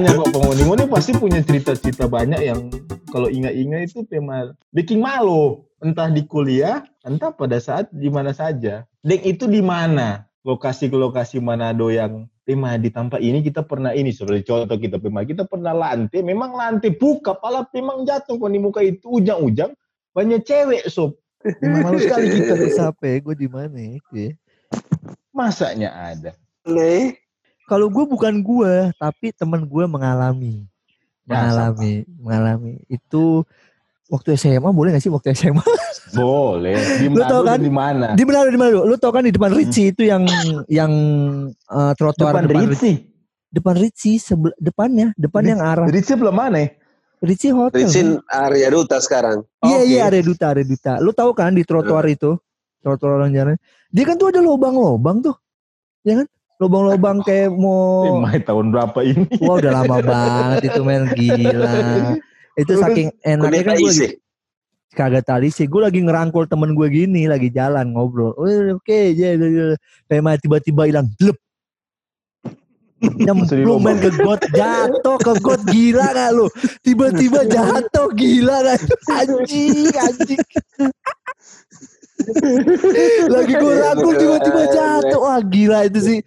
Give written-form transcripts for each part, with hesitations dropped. makanya kok penghuni-huni pasti punya cerita-cerita banyak yang kalau ingat-ingat itu tema bikin malu, entah di kuliah, entah pada saat di mana saja. Dek itu di mana? Lokasi-lokasi Manado yang tema di tempat ini kita pernah ini sebagai contoh kita pernah lantai, memang lantai buka, kepala memang jatuh kok di muka itu ujang-ujang banyak cewek sob. Malu sekali kita sampai gue di mana? Okay. Masanya ada. Leh. Kalau gue bukan gue, tapi teman gue mengalami itu waktu SMA, boleh nggak sih waktu SMA? Boleh. Di Manado kan, di mana? Di Manado, di Manado. Lu tau kan di depan Ritchie itu yang trotoar depan Ritchie. Depan Ritchie depan Ritchie, yang arah. Ritchie belum mana? Ritchie hotel. Ritchie Area Duta sekarang. Iya okay. Iya Area Duta. Lu tau kan di trotoar itu, trotoar orang jalan. Dia kan tuh ada lobang-lobang tuh, ya kan? Lobang-lobang kayak mau... tahun berapa ini? Wah udah lama banget itu men, gila. Itu saking enaknya kan gue lagi... Kagak tadi sih, gue lagi ngerangkul temen gue gini, lagi jalan ngobrol. Oke, tema tiba-tiba hilang, glep. Nyemplung men ke got, jatuh ke got, gila gak lu? Tiba-tiba jatuh, gila gak? Anjing. Lagi gue rangkul tiba-tiba jatuh. Wah gila itu sih.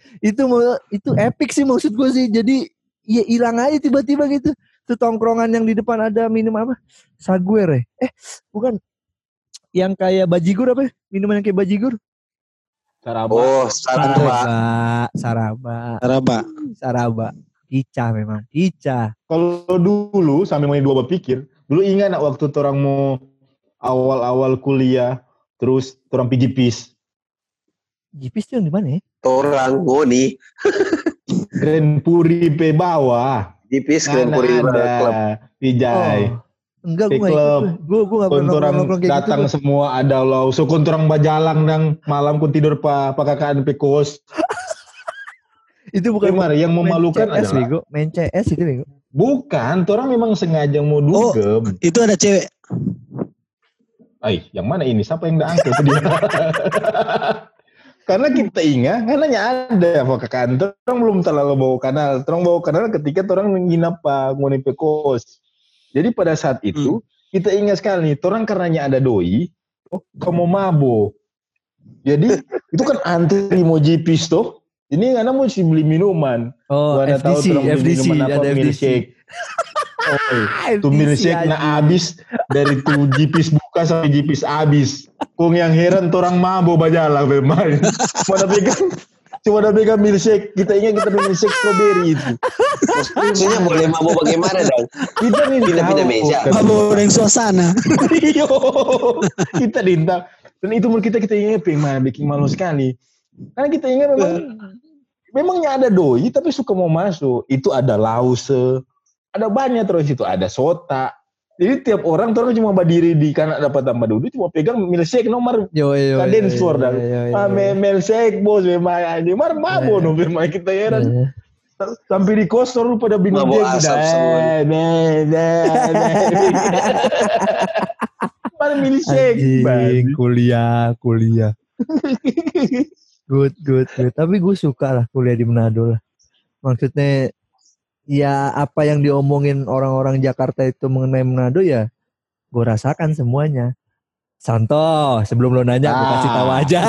Itu epic sih maksud gue sih. Jadi ya hilang aja tiba-tiba gitu. Itu tongkrongan yang di depan ada minum apa? Saguer ya? Bukan. Yang kayak bajigur apa ya? Minuman yang kayak bajigur. Saraba. Oh Saraba. Kicah memang. Kicah. Kalau dulu sambil main dua berpikir. Dulu ingat nak waktu orang mau awal-awal kuliah. Terus orang pergi jipis. Jipis itu yang di mana ya? Orang Goni. Grand Puri pe bawah. Jipis Grand Puri Club. Pijai. Enggak gue enggak. Gue enggak pernah datang gitu. Semua ada lo. So kontorang bajalang nang malam kun tidur pa kakaan pe kos. Itu bukan yang memalukan adalah bego, main CS itu bego. Bukan, orang memang sengaja mau dugem. Oh, itu ada cewek. Yang mana ini? Siapa yang gak angkat? Karena kita ingat, kan hanya ada apa ke kantor, orang belum terlalu bawa kanal. Orang bawa kanal ketika orang menginap ngunipe kos. Jadi pada saat itu, kita ingat sekali, orang karenanya ada doi, kamu mabok. Jadi, itu kan antri mau jipis tuh. Ini karena mau beli minuman. Oh, gua FDC. Ada FDC. Itu milkshake na abis dari tuh jipis buka sampai jipis abis. Kung yang heran orang mabok bajalah bermain. Cuma ada pegang milkshake. Kita ingat kita milkshake strawberry itu. Maksudnya boleh mabok bagaimana dong? Kita nih pindah meja. Mabok dengan suasana. Yo, kita dintang. Dan itu menurut kita ingat pengen bikin malu sekali. Karena kita ingat memangnya ada doi tapi suka mau masuk. Itu ada lause. Ada banyak terus itu, ada sota. Jadi tiap orang terus cuma berdiri di kanak dapat tambah duduk, cuma pegang milkshake nomor kaden store dan milkshake bos memang ini mar mabo no memang kita heran. Sampai di kosor lu pada bingung dia sudah. Mana milkshake kuliah. Good. Tapi gue suka lah kuliah di Manado lah. Maksudnya ya apa yang diomongin orang-orang Jakarta itu mengenai Manado ya gue rasakan semuanya. Contoh sebelum lo nanya gue kasih tahu aja.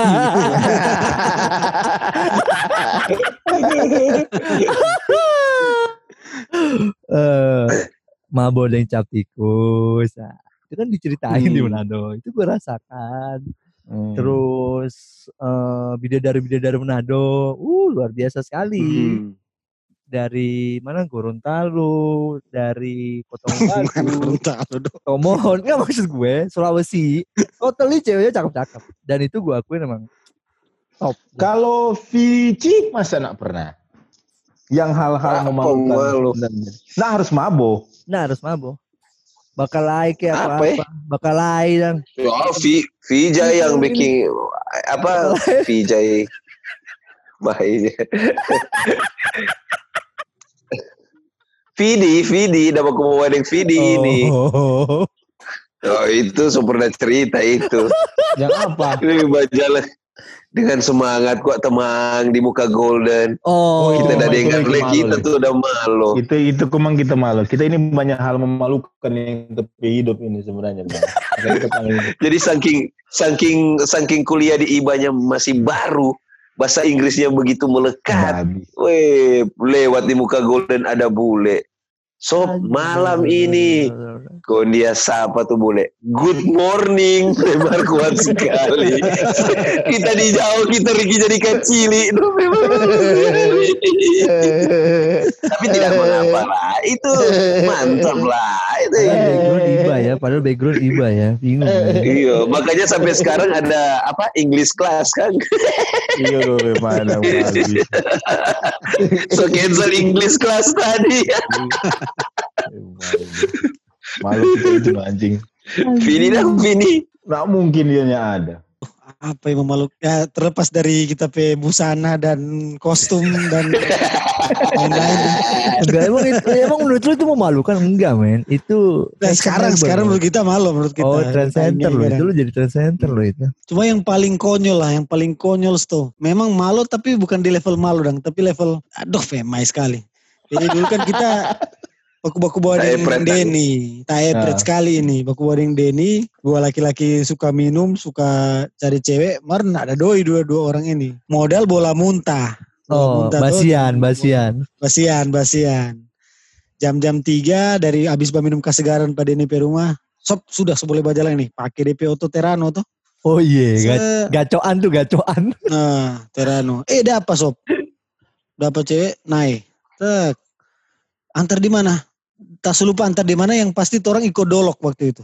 Mabo dan cap tikus. Nah, itu kan diceritain di Manado. Itu gue rasakan. Terus bidadari Manado. Luar biasa sekali. Dari mana Gorontalo, dari Kotong, Tomohon, nggak maksud gue Sulawesi, totally ceweknya cakep-cakep dan itu gue akuin emang top. Kalau Fiji masa nggak pernah? Yang hal-hal memalukan, harus mabok, bakal lain kayak apa? Bakal lain dan. Oh Fiji yang bikin apa? Fiji bahaya. Fidi, udah mau kebawain Fidi ini. Oh, itu super cerita itu. Yang apa? Ini bajalah. Dengan semangat kok temang di muka Golden. Oh, kita udah dengar lagi, kita tuh udah malu. Itu kumang kita malu. Kita ini banyak hal memalukan yang tepi hidup ini sebenarnya. Jadi saking kuliah di Ibanya masih baru, bahasa Inggrisnya begitu melekat. Weh, lewat di muka Golden ada bule. Sob, malam ini kondia sapa tuh bule. Good morning, lebar kuat sekali. Kita di jauh, kita Riki jadi kecili. Tapi tidak mengapa lah, itu mantap lah. Itu background Iba ya, padahal background Iba ya. Bingung. Iya, makanya sampai sekarang ada apa English class kan? Iya, mana lagi. So cancel English class tadi. Malu itu anjing. Vini dah Vini. Nggak mungkin dianya ada. Apa yang memalukan? Ya, terlepas dari kita pakai busana dan kostum dan lain-lain. Enggak, emang menurut lu itu memalukan? Enggak, men. Itu nah, sekarang menurut kita malu, menurut kita. Oh, transcenter loh. Itu lu jadi transcenter loh itu. Cuma yang paling konyol lah, yang paling konyol tuh. Memang malu tapi bukan di level malu, Dang. Tapi level, aduh, femai sekali. Jadi dulu kan kita... Baku-baku bawa deng Denny, taepret sekali ini. Baku bawa deng Denny, dua laki-laki suka minum, suka cari cewek. Maren ada doi dua orang ini. Modal bola muntah. Oh, muntah Basian. Jam-jam 3 dari abis minum kesegaran pada Denny per rumah. Sob, sudah seboleh bajalan nih. Pakai DP Oto Terano tuh. Oh iya, gacoan. Nah, Terano. Dapat sob. Dapat cewek, naik. Tek. Antar di mana? Tak lupa antar di mana yang pasti orang Iko Dolok waktu itu.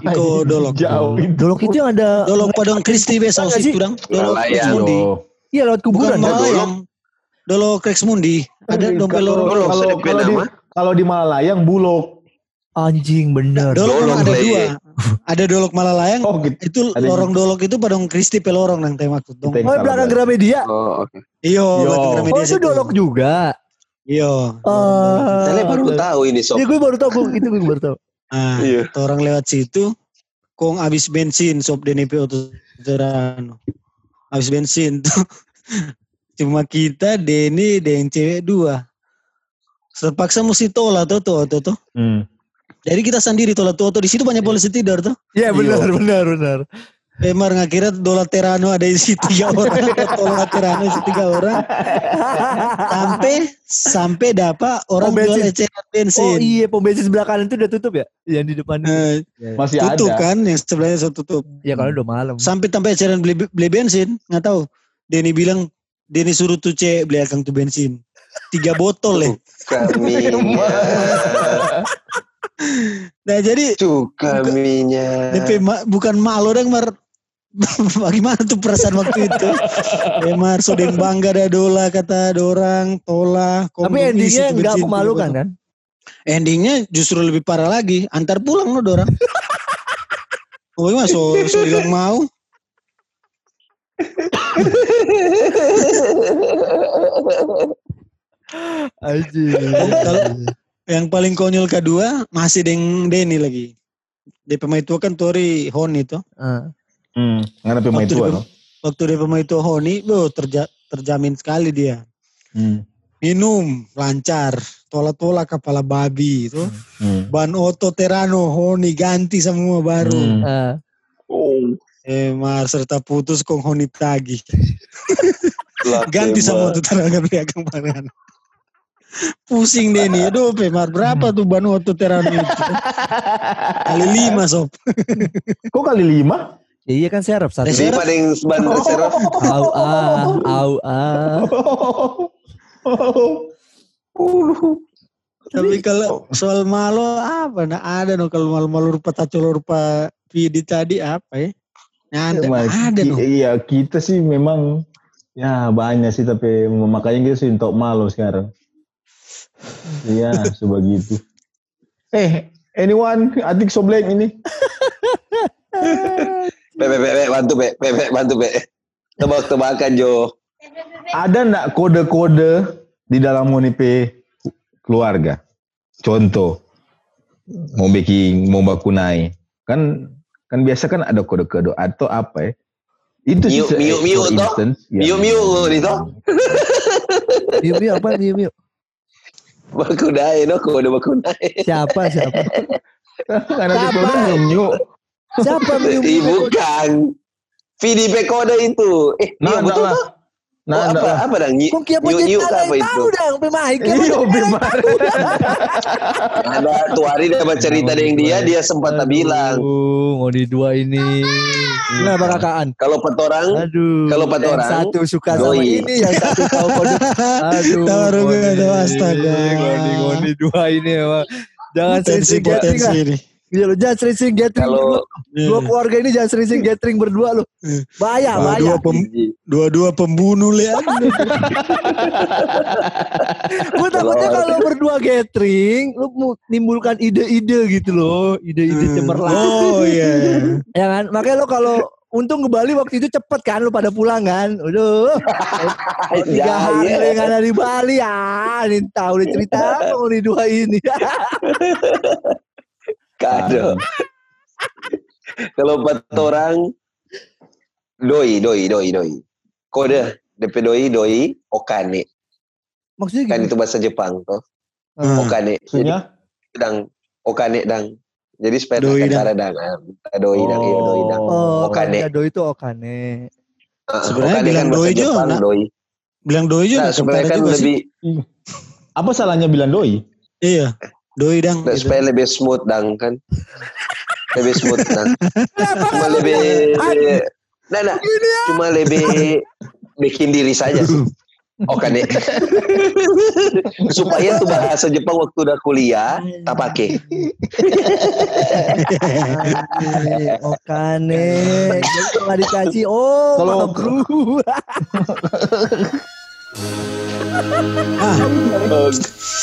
Iko Dolok. Jauh. Dolok itu yang ada Dolok Padang Kristi besok situ dong. Dolok Kregsmundi. Iya lewat kuburan Malalayang. Dolok Kregsmundi. Ada dompet lorong. Kalau di Malalayang bulog. Anjing bener. Dolok ada dua. Ada Dolok Malalayang. Oh, gitu. Itu ada lorong Dolok itu Padang Kristi pelorong nang teh maksud dong. Oh belakang Gramedia. Oh oke. Iya belakang Gramedia. Oh itu Dolok juga. Iya. Saya baru tahu ini sob. Iya gue baru tahu itu gue baru tahu. Ah, iya. Orang lewat situ, kong habis bensin sob DNP Oto Terano. Habis bensin tuh. Cuma kita Denny dan cewek dua. Terpaksa mesti tolak tuh. Jadi kita sendiri tolak tuh di situ banyak polisi tidur tuh. Iya benar. Emar nggak kira Dolok Terano ada isi 3 orang, Dolok Terano isi 3 orang, sampai dapat orang jual eceran bensin. Oh iya, pom bensin sebelah kanan itu udah tutup ya, yang di depan masih tutup ada. Tutup kan, yang sebelahnya sudah tutup. Ya kalau udah malam. Sampai eceran beli bensin, nggak tahu. Denny bilang, Denny suruh tuh cek beli akang tuh bensin, 3 botol leh. Nah jadi suka minyak bukan malu dong Mar. Bagaimana tuh perasaan waktu itu Mar sodeng bangga ada dola kata dorang tola tapi endingnya nggak memalukan kan endingnya justru lebih parah lagi antar pulang loh dorang. Oh iya so bilang mau aji yang paling konyol kedua masih deng Denny lagi. Di pemain tua kan Tori Honi tuh. Karena pemain tua loh. Waktu di pemain tua Honi, terjamin sekali dia. Minum lancar, tola-tola kepala babi itu. Ban Oto Terano Honi ganti semua baru. Mar serta putus kong Honi tagih. Ganti semua tuh Terano beli akang pangan. Pusing deh nih, aduh Pemar berapa tuh ban Oto Terano itu? Kali 5 sob. Kok kali 5? Ya, iya kan serap satu. Jadi paling ban serap. Au. Tapi kalau soal malu apa? Nah ada no kalau malu petacol rupa Pidi tadi apa ya? Nah, ada no. Iya kita sih memang ya banyak sih tapi makanya kita sih untuk malu sekarang. Iya, sebegitu. Anyone adik sobleng ini? Bantu, tebak-tebakan, Jo. Ada enggak kode-kode di dalam unipe keluarga? Contoh, mau baking, mau bakunai. Kan biasa kan ada kode-kode atau apa ya? Itu sih Miu toh. Miu itu. Miu apa Miu? Bakudai no, kode bakudai. Siapa? Karena di kode Miu. Siapa Miu? Bukan. VDP kode itu. Miu betul toh? Nah, apa dang? Miu apa itu? Tahu dang pemahik. Miu pemahik. Ada tuh hari dia bercerita dengan dia sempat bilang. Mau di dua ini. Kenapa kakaan? Kalau empat orang satu suka sama ini, yang satu tahu kode. Aduh, astaga. Ngoni dua ini emang. Jangan sering gathering ini. Iya lo, jangan sering gathering berdua. Dua keluarga ini jangan sering gathering berdua lo. Bahaya. Dua-dua pembunuh lihat. Gue takutnya kalau berdua gathering, lo menimbulkan ide-ide gitu lo, ide-ide cemerlang. Oh iya. Ya kan, makanya lo kalau untung ke Bali waktu itu cepet kan lo pada pulang kan. Udah. 3 hari nggak ada di Bali ya. Ini tahu udah cerita mau di dua ini. Kado. Kalau 4 orang doi. Kode DP doi okane. Maksudnya kan itu bahasa Jepang toh. Okane. Maksudnya dang okane dang. Jadi sepeda kata dang. Doi dang. Okane. Doi itu okane. Sebenarnya bilang doi juga. Bilang doi juga sebenarnya kan lebih apa salahnya bilang doi? Iya. Doi dang supaya gitu. Lebih smooth dang kan. Cuma lebih nah cuma lebih bikin diri saja sih. Oke deh. Supaya tuh bahasa Jepang waktu udah kuliah tak pakai. Okane enggak dikaji. Oh, kalau guru.